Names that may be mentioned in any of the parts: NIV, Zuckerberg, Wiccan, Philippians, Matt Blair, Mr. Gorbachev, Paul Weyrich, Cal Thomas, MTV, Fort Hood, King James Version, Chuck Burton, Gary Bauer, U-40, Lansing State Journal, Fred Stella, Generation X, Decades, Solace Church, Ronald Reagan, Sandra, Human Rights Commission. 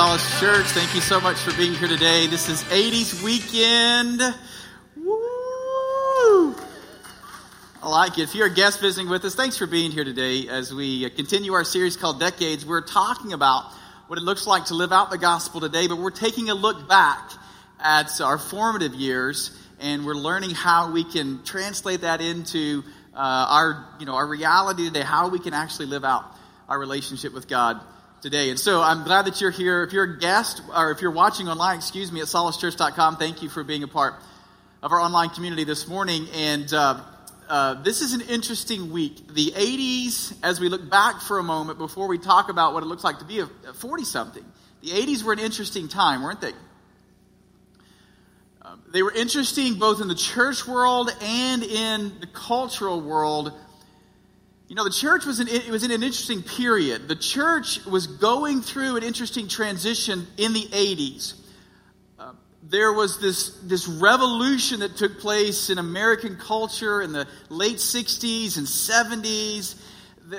Solace Church. Thank you so much for being here today. This is 80s Weekend. Woo! I like it. If you're a guest visiting with us, thanks for being here today. As we continue our series called Decades, we're talking about what it looks like to live out the gospel today, but we're taking a look back at our formative years, and we're learning how we can translate that into our reality today, how we can actually live out our relationship with God today. And so I'm glad that you're here. If you're a guest, or if you're watching online, at solacechurch.com, thank you for being a part of our online community this morning. And this is an interesting week. The 80s, as we look back for a moment before we talk about what it looks like to be a 40-something, the 80s were an interesting time, weren't they? They were interesting both in the church world and in the cultural world. You know, the church was in an interesting period. The church was going through an interesting transition in the 80s. There was this revolution that took place in American culture in the late 60s and 70s.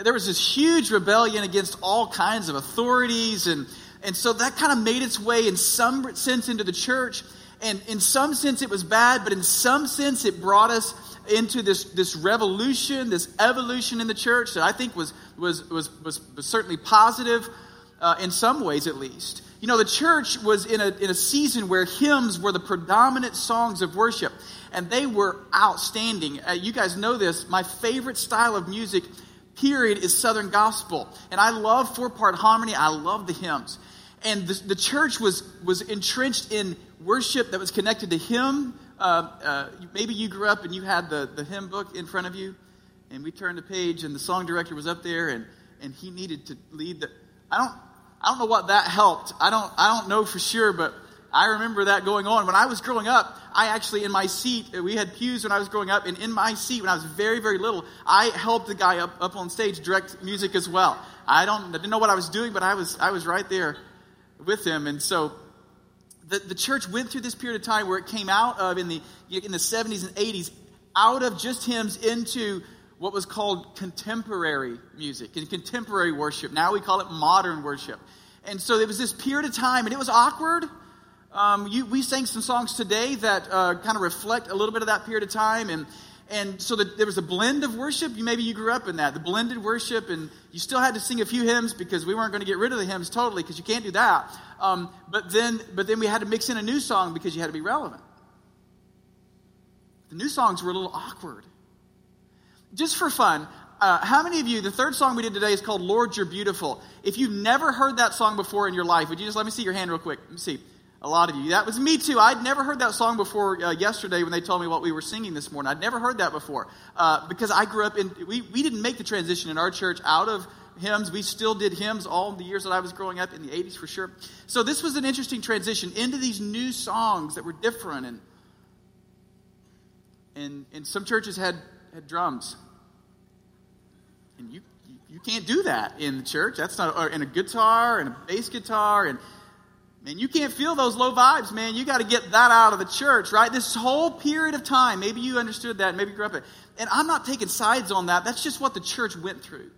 There was this huge rebellion against all kinds of authorities, and so that kind of made its way in some sense into the church. And in some sense it was bad, but in some sense it brought us into this revolution, this evolution in the church that I think was certainly positive, in some ways at least. You know, the church was in a season where hymns were the predominant songs of worship, and they were outstanding. You guys know this. My favorite style of music, period, is Southern gospel, and I love four-part harmony. I love the hymns, and the church was entrenched in worship that was connected to hymn. Maybe you grew up and you had the hymn book in front of you, and we turned the page and the song director was up there and he needed to lead the... I don't know what that helped. I don't know for sure, but I remember that going on. When I was growing up, I actually, in my seat, we had pews when I was growing up, and in my seat when I was very, very little, I helped the guy up on stage direct music as well. I didn't know what I was doing, but I was right there with him. And so the church went through this period of time where it came out of, in the 70s and 80s, out of just hymns into what was called contemporary music and contemporary worship. Now we call it modern worship. And so there was this period of time, and it was awkward. We sang some songs today that kind of reflect a little bit of that period of time. And so there was a blend of worship. Maybe you grew up in that, the blended worship, and you still had to sing a few hymns because we weren't going to get rid of the hymns totally because you can't do that. But then we had to mix in a new song because you had to be relevant. The new songs were a little awkward. Just for fun, how many of you, the third song we did today is called Lord, You're Beautiful. If you've never heard that song before in your life, would you just let me see your hand real quick? Let me see. A lot of you. That was me too. I'd never heard that song before yesterday when they told me what we were singing this morning. I'd never heard that before because I grew up in, we didn't make the transition in our church out of hymns. We still did hymns all the years that I was growing up in the 80s for sure. So this was an interesting transition into these new songs that were different. And some churches had drums. And you can't do that in the church. That's not, or in a guitar and a bass guitar and... Man, you can't feel those low vibes, man. You got to get that out of the church, right? This whole period of time, maybe you understood that, maybe you grew up in it. And I'm not taking sides on that. That's just what the church went through.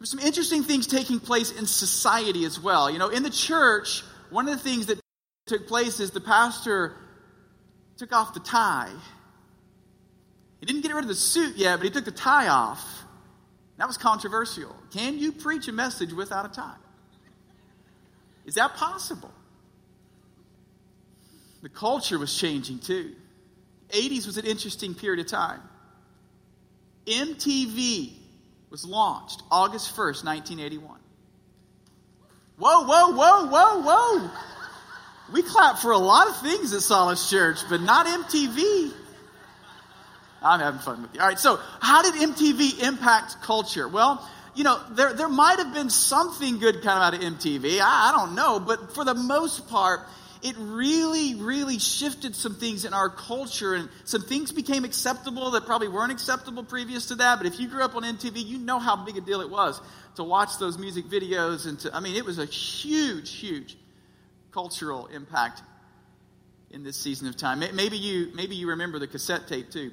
There's some interesting things taking place in society as well. You know, in the church, one of the things that took place is the pastor took off the tie. He didn't get rid of the suit yet, but he took the tie off. That was controversial. Can you preach a message without a tie? Is that possible? The culture was changing too. 80s was an interesting period of time. MTV was launched August 1st, 1981. Whoa, whoa, whoa, whoa, whoa. We clap for a lot of things at Solace Church, but not MTV. I'm having fun with you. All right, so how did MTV impact culture? Well, you know, there might have been something good kind of out of MTV. I don't know. But for the most part, it really, really shifted some things in our culture. And some things became acceptable that probably weren't acceptable previous to that. But if you grew up on MTV, you know how big a deal it was to watch those music videos. It was a huge, huge cultural impact in this season of time. Maybe you remember the cassette tape, too.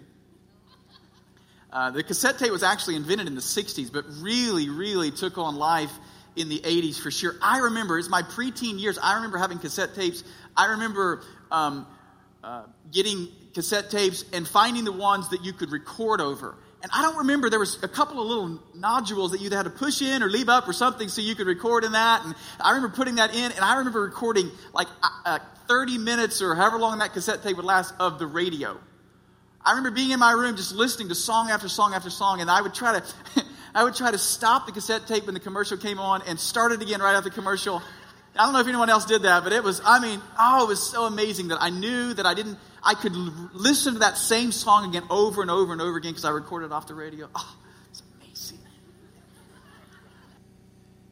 The cassette tape was actually invented in the 60s, but really, really took on life in the 80s for sure. I remember, it's my preteen years, I remember having cassette tapes. I remember getting cassette tapes and finding the ones that you could record over. And I don't remember, there was a couple of little nodules that you had to push in or leave up or something so you could record in that. And I remember putting that in, and I remember recording like 30 minutes or however long that cassette tape would last of the radio. I remember being in my room just listening to song after song after song, and I would try to stop the cassette tape when the commercial came on and start it again right after the commercial. I don't know if anyone else did that, but it was, I mean, oh, it was so amazing that I knew that I could listen to that same song again over and over and over again because I recorded it off the radio. Oh, it's amazing.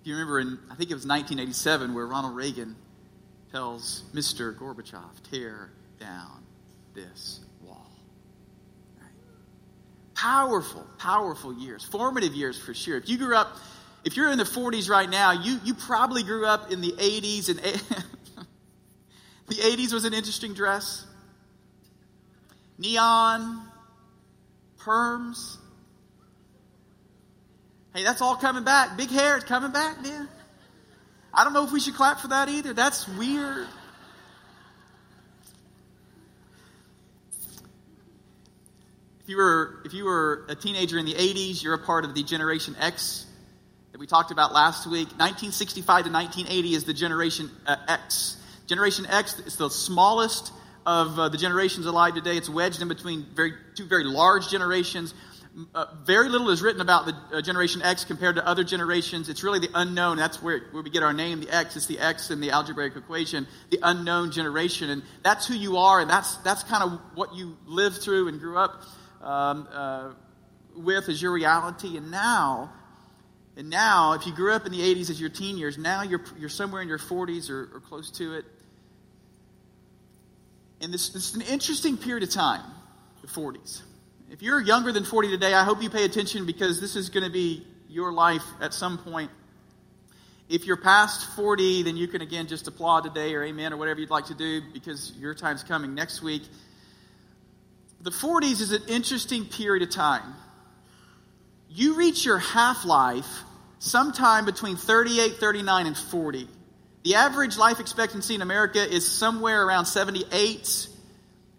Do you remember I think it was 1987, where Ronald Reagan tells Mr. Gorbachev, tear down this wall. Right? Powerful, powerful years. Formative years for sure. If you grew up... If you're in the 40s right now, you probably grew up in the 80s. And the 80s was an interesting dress. Neon. Perms. Hey, that's all coming back. Big hair, it's coming back, yeah. I don't know if we should clap for that either. That's weird. If you were a teenager in the 80s, you're a part of the Generation X that we talked about last week. 1965 to 1980 is the Generation X. Generation X is the smallest of the generations alive today. It's wedged in between two very large generations. Very little is written about the Generation X compared to other generations. It's really the unknown. That's where we get our name, the X. It's the X in the algebraic equation, the unknown generation. And that's who you are, and that's kind of what you lived through and grew up with as your reality. And now, if you grew up in the 80s as your teen years, now you're somewhere in your 40s or close to it. And this is an interesting period of time, the 40s. If you're younger than 40 today, I hope you pay attention, because this is going to be your life at some point. If you're past 40, then you can again just applaud today or amen or whatever you'd like to do, because your time's coming next week. The 40s is an interesting period of time. You reach your half-life sometime between 38, 39, and 40. The average life expectancy in America is somewhere around 78.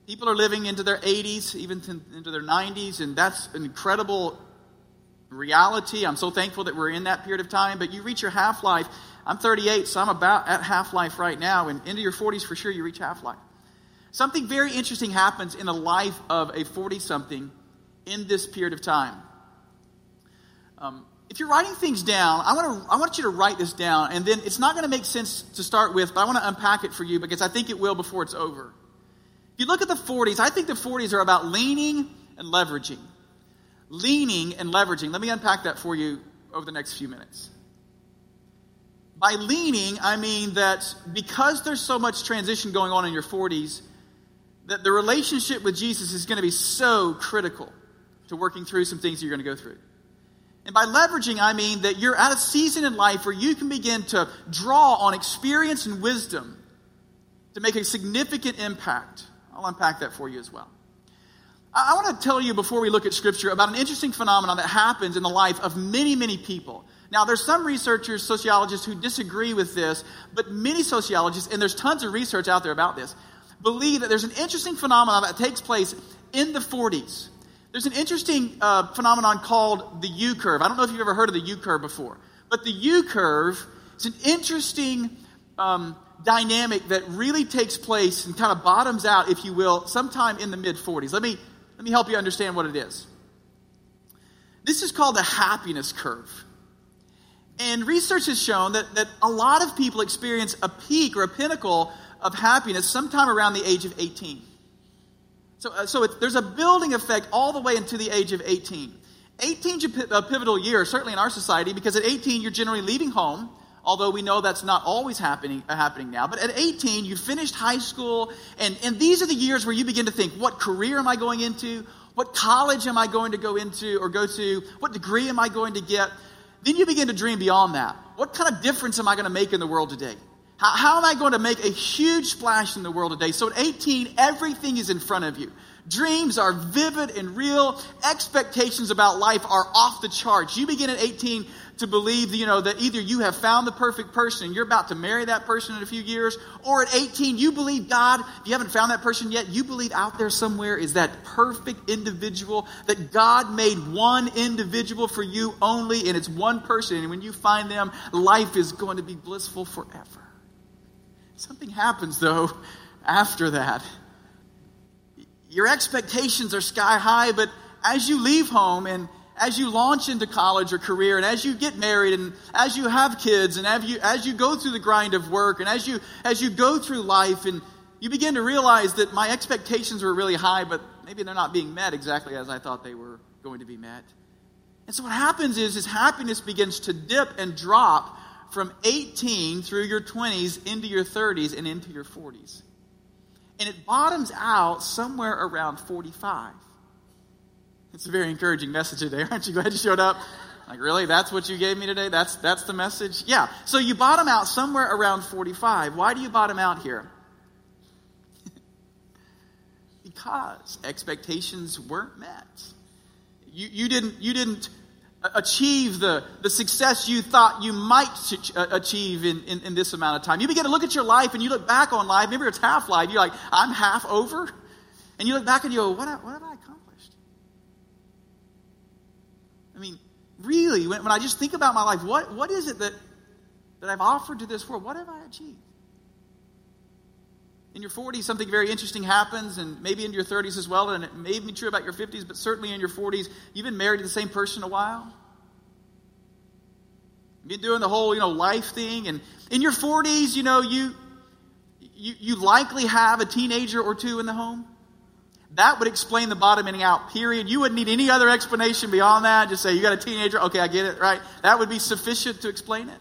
People are living into their 80s, even into their 90s, and that's an incredible reality. I'm so thankful that we're in that period of time. But you reach your half-life. I'm 38, so I'm about at half-life right now. And into your 40s, for sure, you reach half-life. Something very interesting happens in the life of a 40-something in this period of time. If you're writing things down, I want you to write this down, and then it's not going to make sense to start with, but I want to unpack it for you because I think it will before it's over. If you look at the 40s, I think the 40s are about leaning and leveraging. Leaning and leveraging. Let me unpack that for you over the next few minutes. By leaning, I mean that because there's so much transition going on in your 40s, that the relationship with Jesus is going to be so critical to working through some things that you're going to go through. And by leveraging, I mean that you're at a season in life where you can begin to draw on experience and wisdom to make a significant impact. I'll unpack that for you as well. I want to tell you before we look at Scripture about an interesting phenomenon that happens in the life of many, many people. Now, there's some researchers, sociologists who disagree with this, but many sociologists, and there's tons of research out there about this, believe that there's an interesting phenomenon that takes place in the 40s. There's an interesting phenomenon called the U-curve. I don't know if you've ever heard of the U-curve before. But the U-curve is an interesting dynamic that really takes place and kind of bottoms out, if you will, sometime in the mid-40s. Let me help you understand what it is. This is called the happiness curve. And research has shown that a lot of people experience a peak or a pinnacle of happiness sometime around the age of 18. So there's a building effect all the way into the age of 18. 18 is a pivotal year, certainly in our society, because at 18 you're generally leaving home, although we know that's not always happening now. But at 18, you finished high school, and these are the years where you begin to think, what career am I going into? What college am I going to go to? What degree am I going to get? Then you begin to dream beyond that. What kind of difference am I going to make in the world today? How am I going to make a huge splash in the world today? So at 18, everything is in front of you. Dreams are vivid and real. Expectations about life are off the charts. You begin at 18 to believe, that either you have found the perfect person and you're about to marry that person in a few years, or at 18, you believe God, if you haven't found that person yet, you believe out there somewhere is that perfect individual, that God made one individual for you only, and it's one person. And when you find them, life is going to be blissful forever. Something happens, though, after that. Your expectations are sky high, but as you leave home and as you launch into college or career and as you get married and as you have kids and as you go through the grind of work and as you go through life, and you begin to realize that my expectations were really high, but maybe they're not being met exactly as I thought they were going to be met. And so what happens is happiness begins to dip and drop from 18 through your 20s into your 30s and into your 40s. And it bottoms out somewhere around 45. It's a very encouraging message today. Aren't you glad you showed up? Like, really? That's what you gave me today? That's the message? Yeah. So you bottom out somewhere around 45. Why do you bottom out here? Because expectations weren't met. You didn't achieve the success you thought you might achieve in this amount of time. You begin to look at your life and you look back on life. Maybe it's half life. You're like, I'm half over. And you look back and you go, what have I accomplished? I mean, really, when I just think about my life, what is it that I've offered to this world? What have I achieved? In your 40s, something very interesting happens, and maybe in your 30s as well, and it may be true about your 50s, but certainly in your 40s, you've been married to the same person a while. You've been doing the whole, life thing, and in your 40s, you likely have a teenager or two in the home. That would explain the bottoming out period. You wouldn't need any other explanation beyond that. Just say, you got a teenager, okay, I get it, right? That would be sufficient to explain it.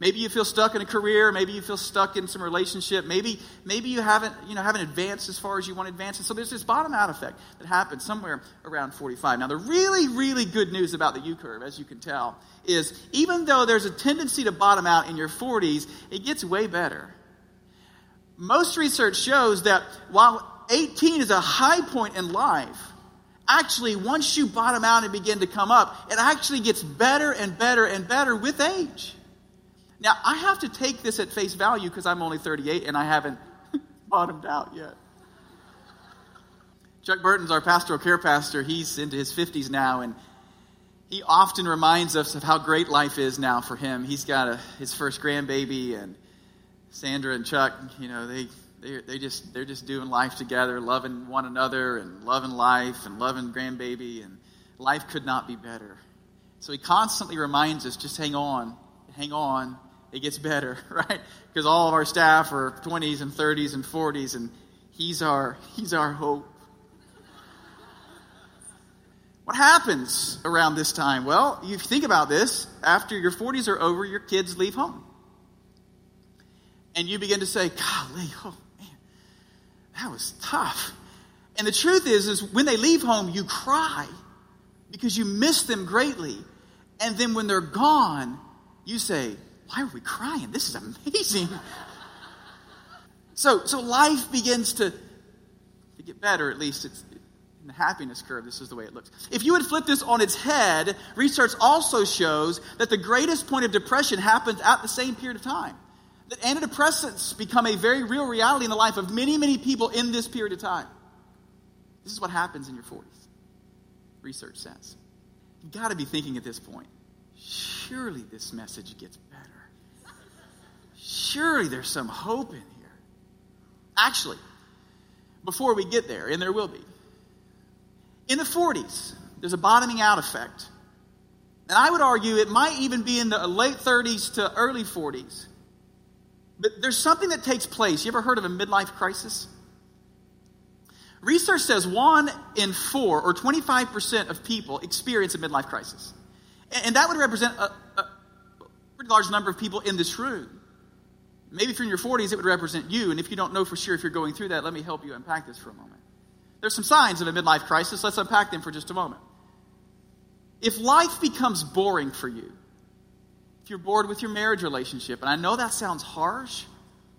Maybe you feel stuck in a career. Maybe you feel stuck in some relationship. Maybe you haven't advanced as far as you want to advance. And so there's this bottom out effect that happens somewhere around 45. Now, the really, really good news about the U-curve, as you can tell, is even though there's a tendency to bottom out in your 40s, it gets way better. Most research shows that while 18 is a high point in life, actually once you bottom out and begin to come up, it actually gets better and better and better with age. Now, I have to take this at face value because I'm only 38 and I haven't bottomed out yet. Chuck Burton's our pastoral care pastor. He's into his 50s now, and he often reminds us of how great life is now for him. He's got his first grandbaby, and Sandra and Chuck, they're just doing life together, loving one another and loving life and loving grandbaby, and life could not be better. So he constantly reminds us, just hang on. It gets better, right? Because all of our staff are 20s and 30s and 40s, and he's our hope. What happens around this time? Well, you think about this. After your 40s are over, your kids leave home. And you begin to say, golly, oh man, that was tough. And the truth is when they leave home, you cry because you miss them greatly. And then when they're gone, you say, why are we crying? This is amazing. So life begins to get better, at least it's in the happiness curve. This is the way it looks. If you would flip this on its head, research also shows that the greatest point of depression happens at the same period of time. That antidepressants become a very real reality in the life of many, many people in this period of time. This is what happens in your 40s, research says. You've got to be thinking at this point, surely this message gets better. Surely there's some hope in here. Actually, before we get there, and there will be, in the 40s, there's a bottoming out effect. And I would argue it might even be in the late 30s to early 40s. But there's something that takes place. You ever heard of a midlife crisis? Research says 1 in 4, or 25% of people, experience a midlife crisis. And that would represent a pretty large number of people in this room. Maybe if you're in your 40s, it would represent you. And if you don't know for sure if you're going through that, let me help you unpack this for a moment. There's some signs of a midlife crisis. Let's unpack them for just a moment. If life becomes boring for you, if you're bored with your marriage relationship, and I know that sounds harsh,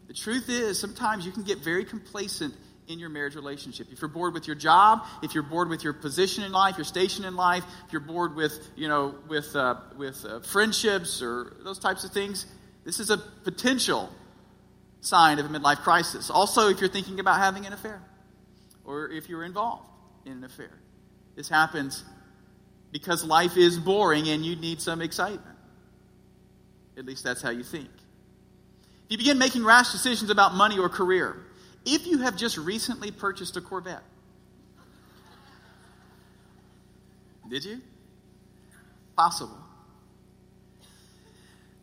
the truth is sometimes you can get very complacent in your marriage relationship. If you're bored with your job, if you're bored with your position in life, your station in life, if you're bored with, friendships or those types of things, this is a potential sign of a midlife crisis. Also, if you're thinking about having an affair or if you're involved in an affair, this happens because life is boring and you need some excitement. At least that's how you think. If you begin making rash decisions about money or career, if you have just recently purchased a Corvette, did you? Possible.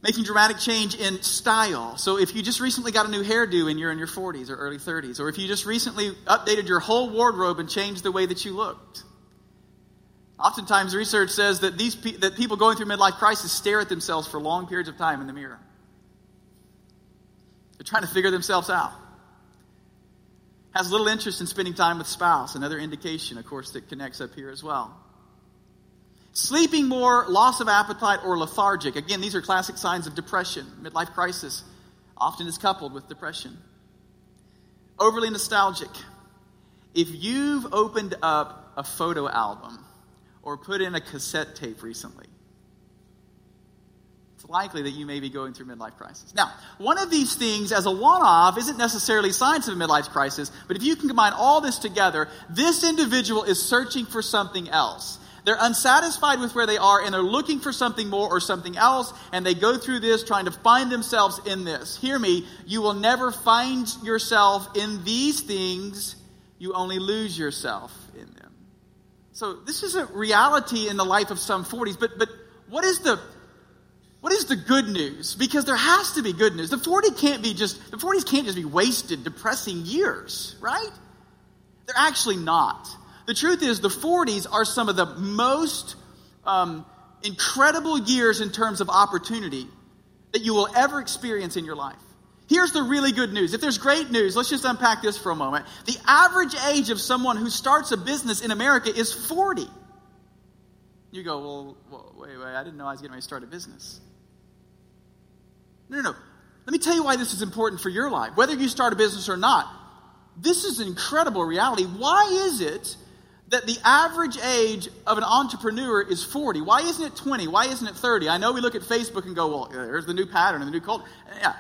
Making dramatic change in style. So if you just recently got a new hairdo and you're in your 40s or early 30s, or if you just recently updated your whole wardrobe and changed the way that you looked. Oftentimes research says that that people going through midlife crisis stare at themselves for long periods of time in the mirror. They're trying to figure themselves out. Has little interest in spending time with spouse, another indication, of course, that connects up here as well. Sleeping more, loss of appetite, or lethargic. Again, these are classic signs of depression. Midlife crisis often is coupled with depression. Overly nostalgic. If you've opened up a photo album or put in a cassette tape recently, likely that you may be going through midlife crisis. Now, one of these things as a one-off isn't necessarily signs of a midlife crisis, but if you can combine all this together, this individual is searching for something else. They're unsatisfied with where they are, and they're looking for something more or something else, and they go through this trying to find themselves in this. Hear me, you will never find yourself in these things. You only lose yourself in them. So this is a reality in the life of some 40s, but what is the good news? Because there has to be good news. The 40s can't just be wasted, depressing years, right? They're actually not. The truth is the 40s are some of the most incredible years in terms of opportunity that you will ever experience in your life. Here's the really good news. If there's great news, let's just unpack this for a moment. The average age of someone who starts a business in America is 40. You go, well, wait, I didn't know I was getting ready to start a business. No. Let me tell you why this is important for your life. Whether you start a business or not, this is an incredible reality. Why is it that the average age of an entrepreneur is 40? Why isn't it 20? Why isn't it 30? I know we look at Facebook and go, well, there's the new pattern and the new culture. Yeah.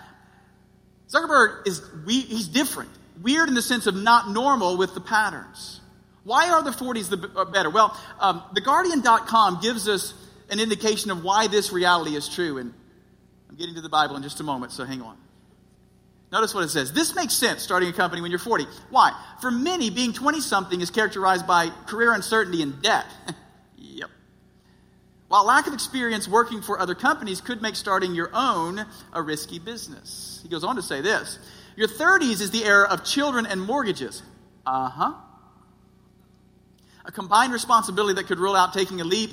Zuckerberg he's different. Weird in the sense of not normal with the patterns. Why are the 40s better? Well, TheGuardian.com gives us an indication of why this reality is true, and I'm getting to the Bible in just a moment, so hang on. Notice what it says. This makes sense, starting a company when you're 40. Why? For many, being 20-something is characterized by career uncertainty and debt. Yep. While lack of experience working for other companies could make starting your own a risky business. He goes on to say this. Your 30s is the era of children and mortgages. Uh-huh. A combined responsibility that could rule out taking a leap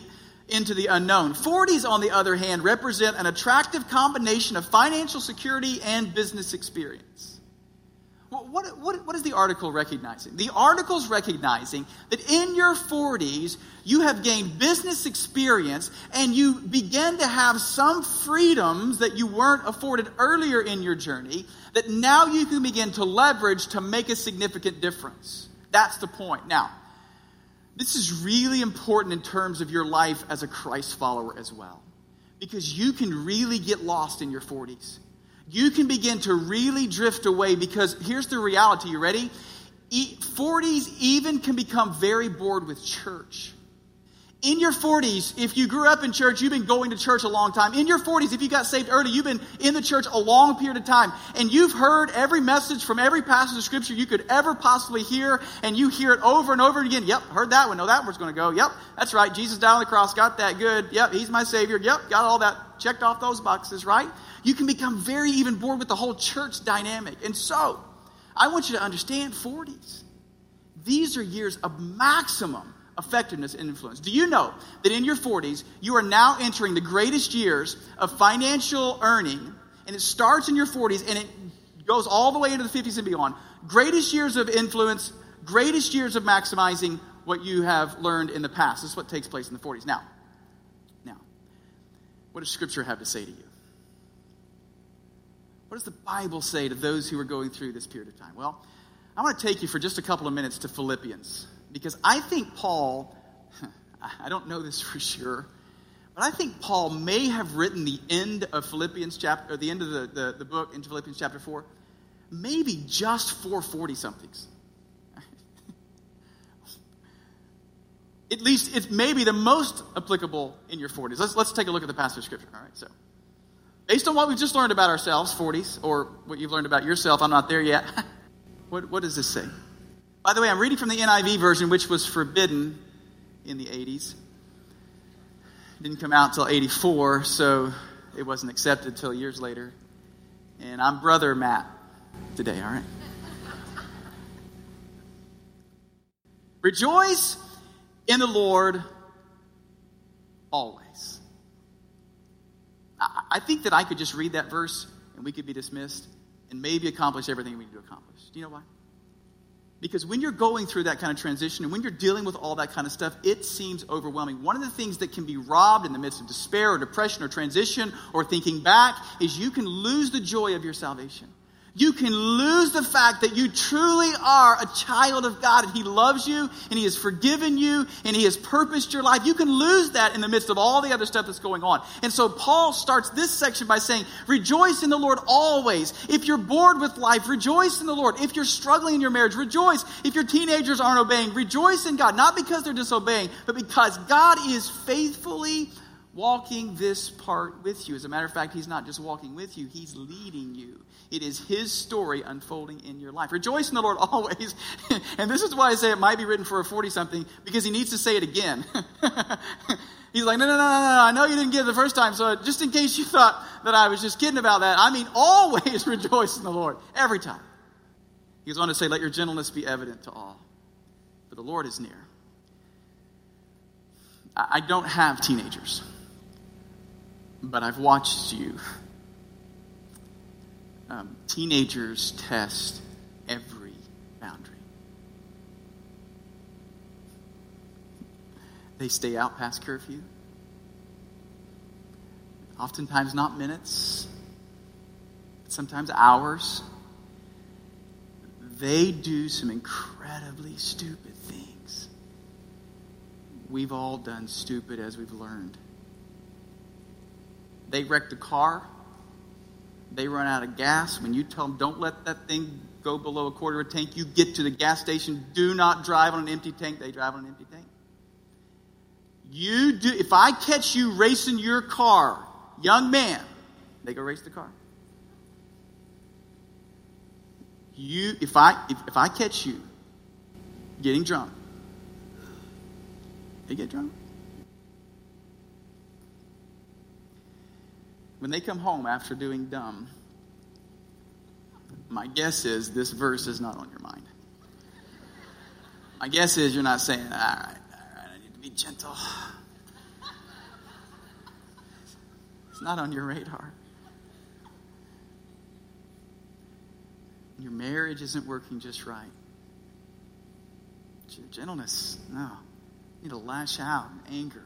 into the unknown. 40s, on the other hand, represent an attractive combination of financial security and business experience. Well, what is the article recognizing? The article's recognizing that in your 40s, you have gained business experience and you begin to have some freedoms that you weren't afforded earlier in your journey that now you can begin to leverage to make a significant difference. That's the point. Now, this is really important in terms of your life as a Christ follower as well, because you can really get lost in your 40s. You can begin to really drift away because here's the reality. You ready? 40s even can become very bored with church. In your 40s, if you grew up in church, you've been going to church a long time. In your 40s, if you got saved early, you've been in the church a long period of time. And you've heard every message from every passage of Scripture you could ever possibly hear. And you hear it over and over again. Yep, heard that one. No, that one's going to go. Yep, that's right. Jesus died on the cross. Got that good. Yep, he's my Savior. Yep, got all that. Checked off those boxes, right? You can become very even bored with the whole church dynamic. And so, I want you to understand 40s. These are years of maximum effectiveness and influence. Do you know that in your 40s, you are now entering the greatest years of financial earning, and it starts in your 40s, and it goes all the way into the 50s and beyond. Greatest years of influence, greatest years of maximizing what you have learned in the past. This is what takes place in the 40s. Now, what does Scripture have to say to you? What does the Bible say to those who are going through this period of time? Well, I I want to take you for just a couple of minutes to Philippians, because I think Paul, I don't know this for sure, but I think Paul may have written the end of Philippians chapter, or the end of the book in Philippians chapter 4, maybe just for 40-somethings. At least it's maybe the most applicable in your 40s. Let's take a look at the passage of Scripture. All right, so based on what we've just learned about ourselves, 40s, or what you've learned about yourself, I'm not there yet. What does this say? By the way, I'm reading from the NIV version, which was forbidden in the 80s. It didn't come out until 84, so it wasn't accepted until years later. And I'm Brother Matt today, all right? Rejoice in the Lord always. I think that I could just read that verse and we could be dismissed and maybe accomplish everything we need to accomplish. Do you know why? Because when you're going through that kind of transition and when you're dealing with all that kind of stuff, it seems overwhelming. One of the things that can be robbed in the midst of despair or depression or transition or thinking back is you can lose the joy of your salvation. You can lose the fact that you truly are a child of God and He loves you and He has forgiven you and He has purposed your life. You can lose that in the midst of all the other stuff that's going on. And so Paul starts this section by saying, rejoice in the Lord always. If you're bored with life, rejoice in the Lord. If you're struggling in your marriage, rejoice. If your teenagers aren't obeying, rejoice in God. Not because they're disobeying, but because God is faithfully walking this part with you. As a matter of fact, He's not just walking with you, He's leading you. It is His story unfolding in your life. Rejoice in the Lord always. And this is why I say it might be written for a 40-something, because he needs to say it again. He's like, no, I know you didn't get it the first time, so just in case you thought that I was just kidding about that, I mean always rejoice in the Lord, every time. He goes on to say, let your gentleness be evident to all, for the Lord is near. I don't have teenagers. But I've watched you. Teenagers test every boundary. They stay out past curfew. Oftentimes not minutes. Sometimes hours. They do some incredibly stupid things. We've all done stupid as we've learned. They wreck the car. They run out of gas. When you tell them, don't let that thing go below a quarter of a tank, you get to the gas station. Do not drive on an empty tank. They drive on an empty tank. You do. If I catch you racing your car, young man, they go race the car. You, if I catch you getting drunk, they get drunk. When they come home after doing dumb, my guess is this verse is not on your mind. My guess is you're not saying, all right, I need to be gentle. It's not on your radar. Your marriage isn't working just right. It's your gentleness, no. You need to lash out in anger.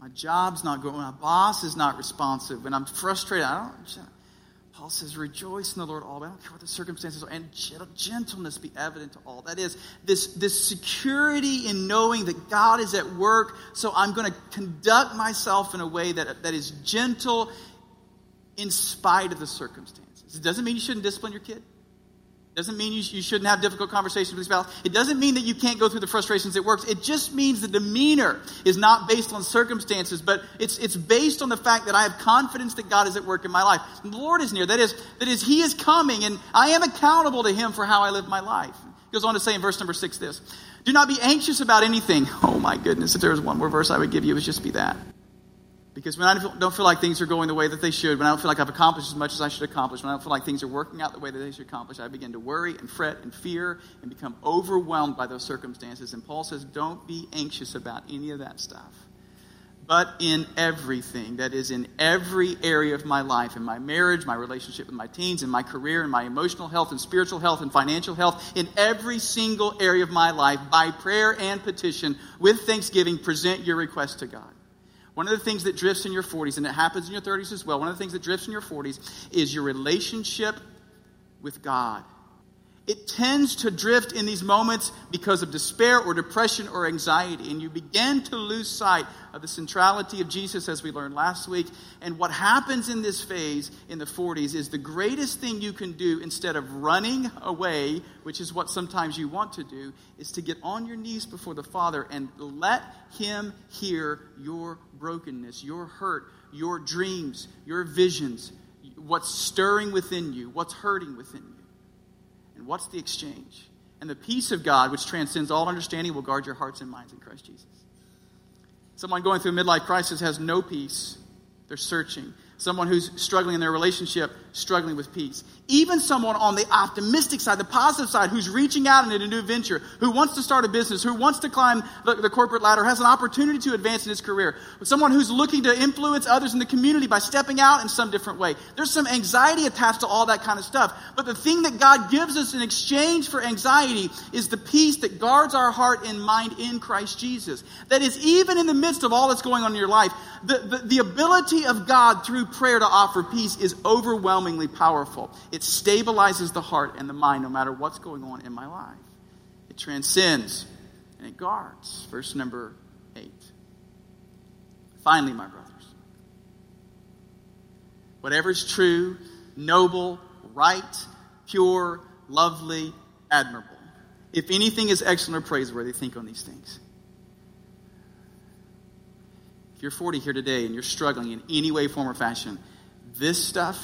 My job's not going. My boss is not responsive. When I'm frustrated, Paul says, rejoice in the Lord always. I don't care what the circumstances are. And gentleness be evident to all. That is, this security in knowing that God is at work. So I'm going to conduct myself in a way that is gentle in spite of the circumstances. It doesn't mean you shouldn't discipline your kid. It doesn't mean you shouldn't have difficult conversations with your spouse. It doesn't mean that you can't go through the frustrations at work. It just means the demeanor is not based on circumstances, but it's based on the fact that I have confidence that God is at work in my life. And the Lord is near. That is, He is coming, and I am accountable to Him for how I live my life. He goes on to say in verse number 6 this: do not be anxious about anything. Oh my goodness, if there was one more verse I would give you, it would just be that. Because when I don't feel like things are going the way that they should, when I don't feel like I've accomplished as much as I should accomplish, when I don't feel like things are working out the way that they should accomplish, I begin to worry and fret and fear and become overwhelmed by those circumstances. And Paul says, don't be anxious about any of that stuff. But in everything, that is in every area of my life, in my marriage, my relationship with my teens, in my career, in my emotional health and spiritual health and financial health, in every single area of my life, by prayer and petition, with thanksgiving, present your request to God. One of the things that drifts in your 40s, and it happens in your 30s as well, one of the things that drifts in your 40s is your relationship with God it tends to drift in these moments because of despair or depression or anxiety. And you begin to lose sight of the centrality of Jesus, as we learned last week. And what happens in this phase in the 40s is the greatest thing you can do, instead of running away, which is what sometimes you want to do, is to get on your knees before the Father and let Him hear your brokenness, your hurt, your dreams, your visions, what's stirring within you, what's hurting within you. And what's the exchange? And the peace of God, which transcends all understanding, will guard your hearts and minds in Christ Jesus. Someone going through a midlife crisis has no peace. They're searching. Someone who's struggling in their relationship, struggling with peace. Even someone on the optimistic side, the positive side, who's reaching out into a new venture, who wants to start a business, who wants to climb the corporate ladder, has an opportunity to advance in his career. Someone who's looking to influence others in the community by stepping out in some different way. There's some anxiety attached to all that kind of stuff. But the thing that God gives us in exchange for anxiety is the peace that guards our heart and mind in Christ Jesus. That is, even in the midst of all that's going on in your life, the ability of God through prayer to offer peace is overwhelmingly powerful. It stabilizes the heart and the mind no matter what's going on in my life. It transcends and it guards. Verse number 8. Finally, my brothers, whatever is true, noble, right, pure, lovely, admirable, if anything is excellent or praiseworthy, think on these things. You're 40 here today and you're struggling in any way, form, or fashion, this stuff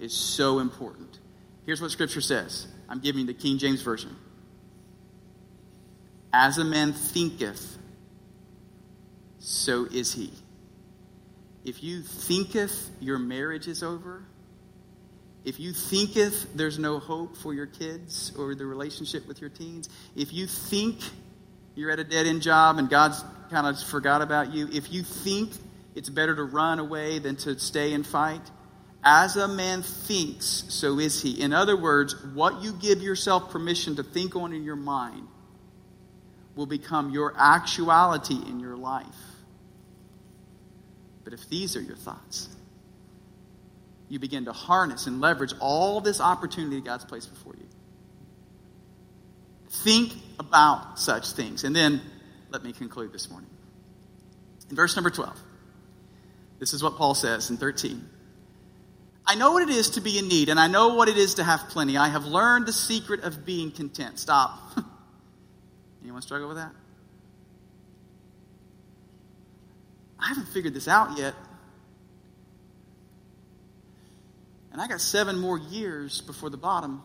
is so important. Here's what Scripture says. I'm giving you the King James Version. As a man thinketh, so is he. If you thinketh your marriage is over, if you thinketh there's no hope for your kids or the relationship with your teens, if you think you're at a dead-end job and God's kind of forgot about you, if you think it's better to run away than to stay and fight, as a man thinks, so is he. In other words, what you give yourself permission to think on in your mind will become your actuality in your life. But if these are your thoughts, you begin to harness and leverage all this opportunity God's placed before you. Think about such things. And then let me conclude this morning. In verse number 12, this is what Paul says in 13. I know what it is to be in need, and I know what it is to have plenty. I have learned the secret of being content. Stop. Anyone struggle with that? I haven't figured this out yet. And I got 7 more years before the bottom.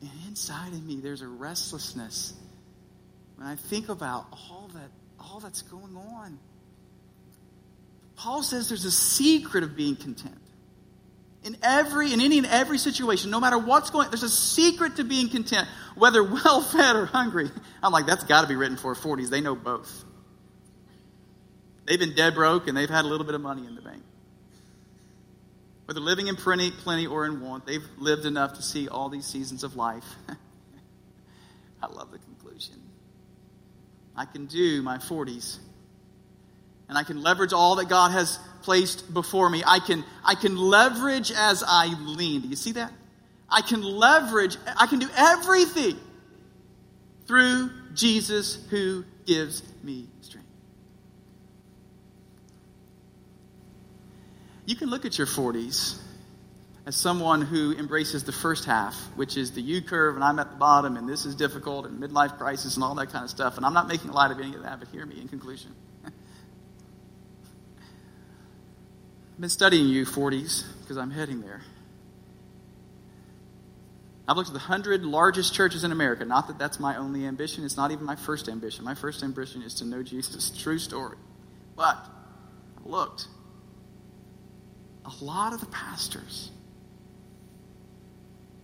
And inside of me, there's a restlessness when I think about all that's going on. Paul says there's a secret of being content. In any and every situation, no matter what's going on, there's a secret to being content, whether well-fed or hungry. I'm like, that's got to be written for 40s. They know both. They've been dead broke, and they've had a little bit of money in the bank. Whether living in plenty or in want, they've lived enough to see all these seasons of life. I love the conclusion. I can do my 40s. And I can leverage all that God has placed before me. I can leverage as I lean. Do you see that? I can leverage. I can do everything through Jesus who gives me strength. You can look at your 40s as someone who embraces the first half, which is the U-curve, and I'm at the bottom, and this is difficult, and midlife crisis, and all that kind of stuff. And I'm not making light of any of that, but hear me in conclusion. I've been studying U-40s because I'm heading there. I've looked at the 100 largest churches in America. Not that that's my only ambition. It's not even my first ambition. My first ambition is to know Jesus. True story. But I've looked. A lot of the pastors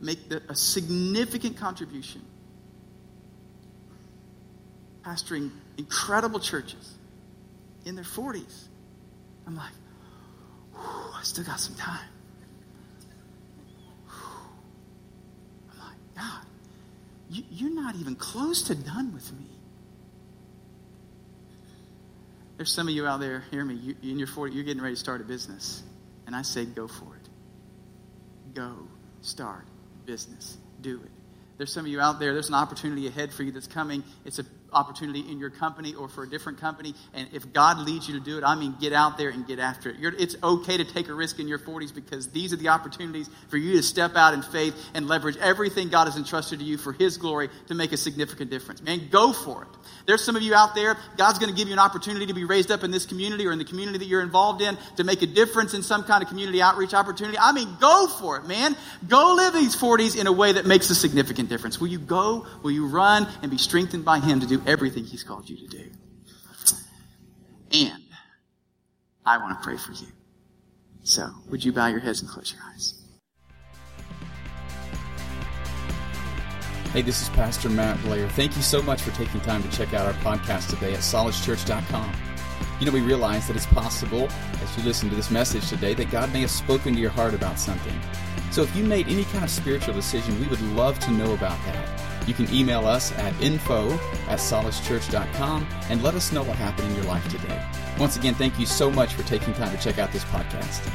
make a significant contribution, pastoring incredible churches in their 40s. I'm like, I still got some time. I'm like, God, you're not even close to done with me. There's some of you out there, hear me, you, in your 40s, you're getting ready to start a business. And I say go for it. Go start business. Do it. There's some of you out there, there's an opportunity ahead for you that's coming. It's an opportunity in your company or for a different company. And if God leads you to do it, I mean, get out there and get after it. It's okay to take a risk in your 40s because these are the opportunities for you to step out in faith and leverage everything God has entrusted to you for His glory to make a significant difference. Man, go for it. There's some of you out there, God's going to give you an opportunity to be raised up in this community or in the community that you're involved in to make a difference in some kind of community outreach opportunity. I mean, go for it, man. Go live these 40s in a way that makes a significant difference. Will you go? Will you run and be strengthened by Him to do everything He's called you to do? And I want to pray for you. So would you bow your heads and close your eyes? Hey, this is Pastor Matt Blair. Thank you so much for taking time to check out our podcast today at solacechurch.com. You know, we realize that it's possible as you listen to this message today that God may have spoken to your heart about something. So if you made any kind of spiritual decision, we would love to know about that. You can email us at info@solacechurch.com and let us know what happened in your life today. Once again, thank you so much for taking time to check out this podcast.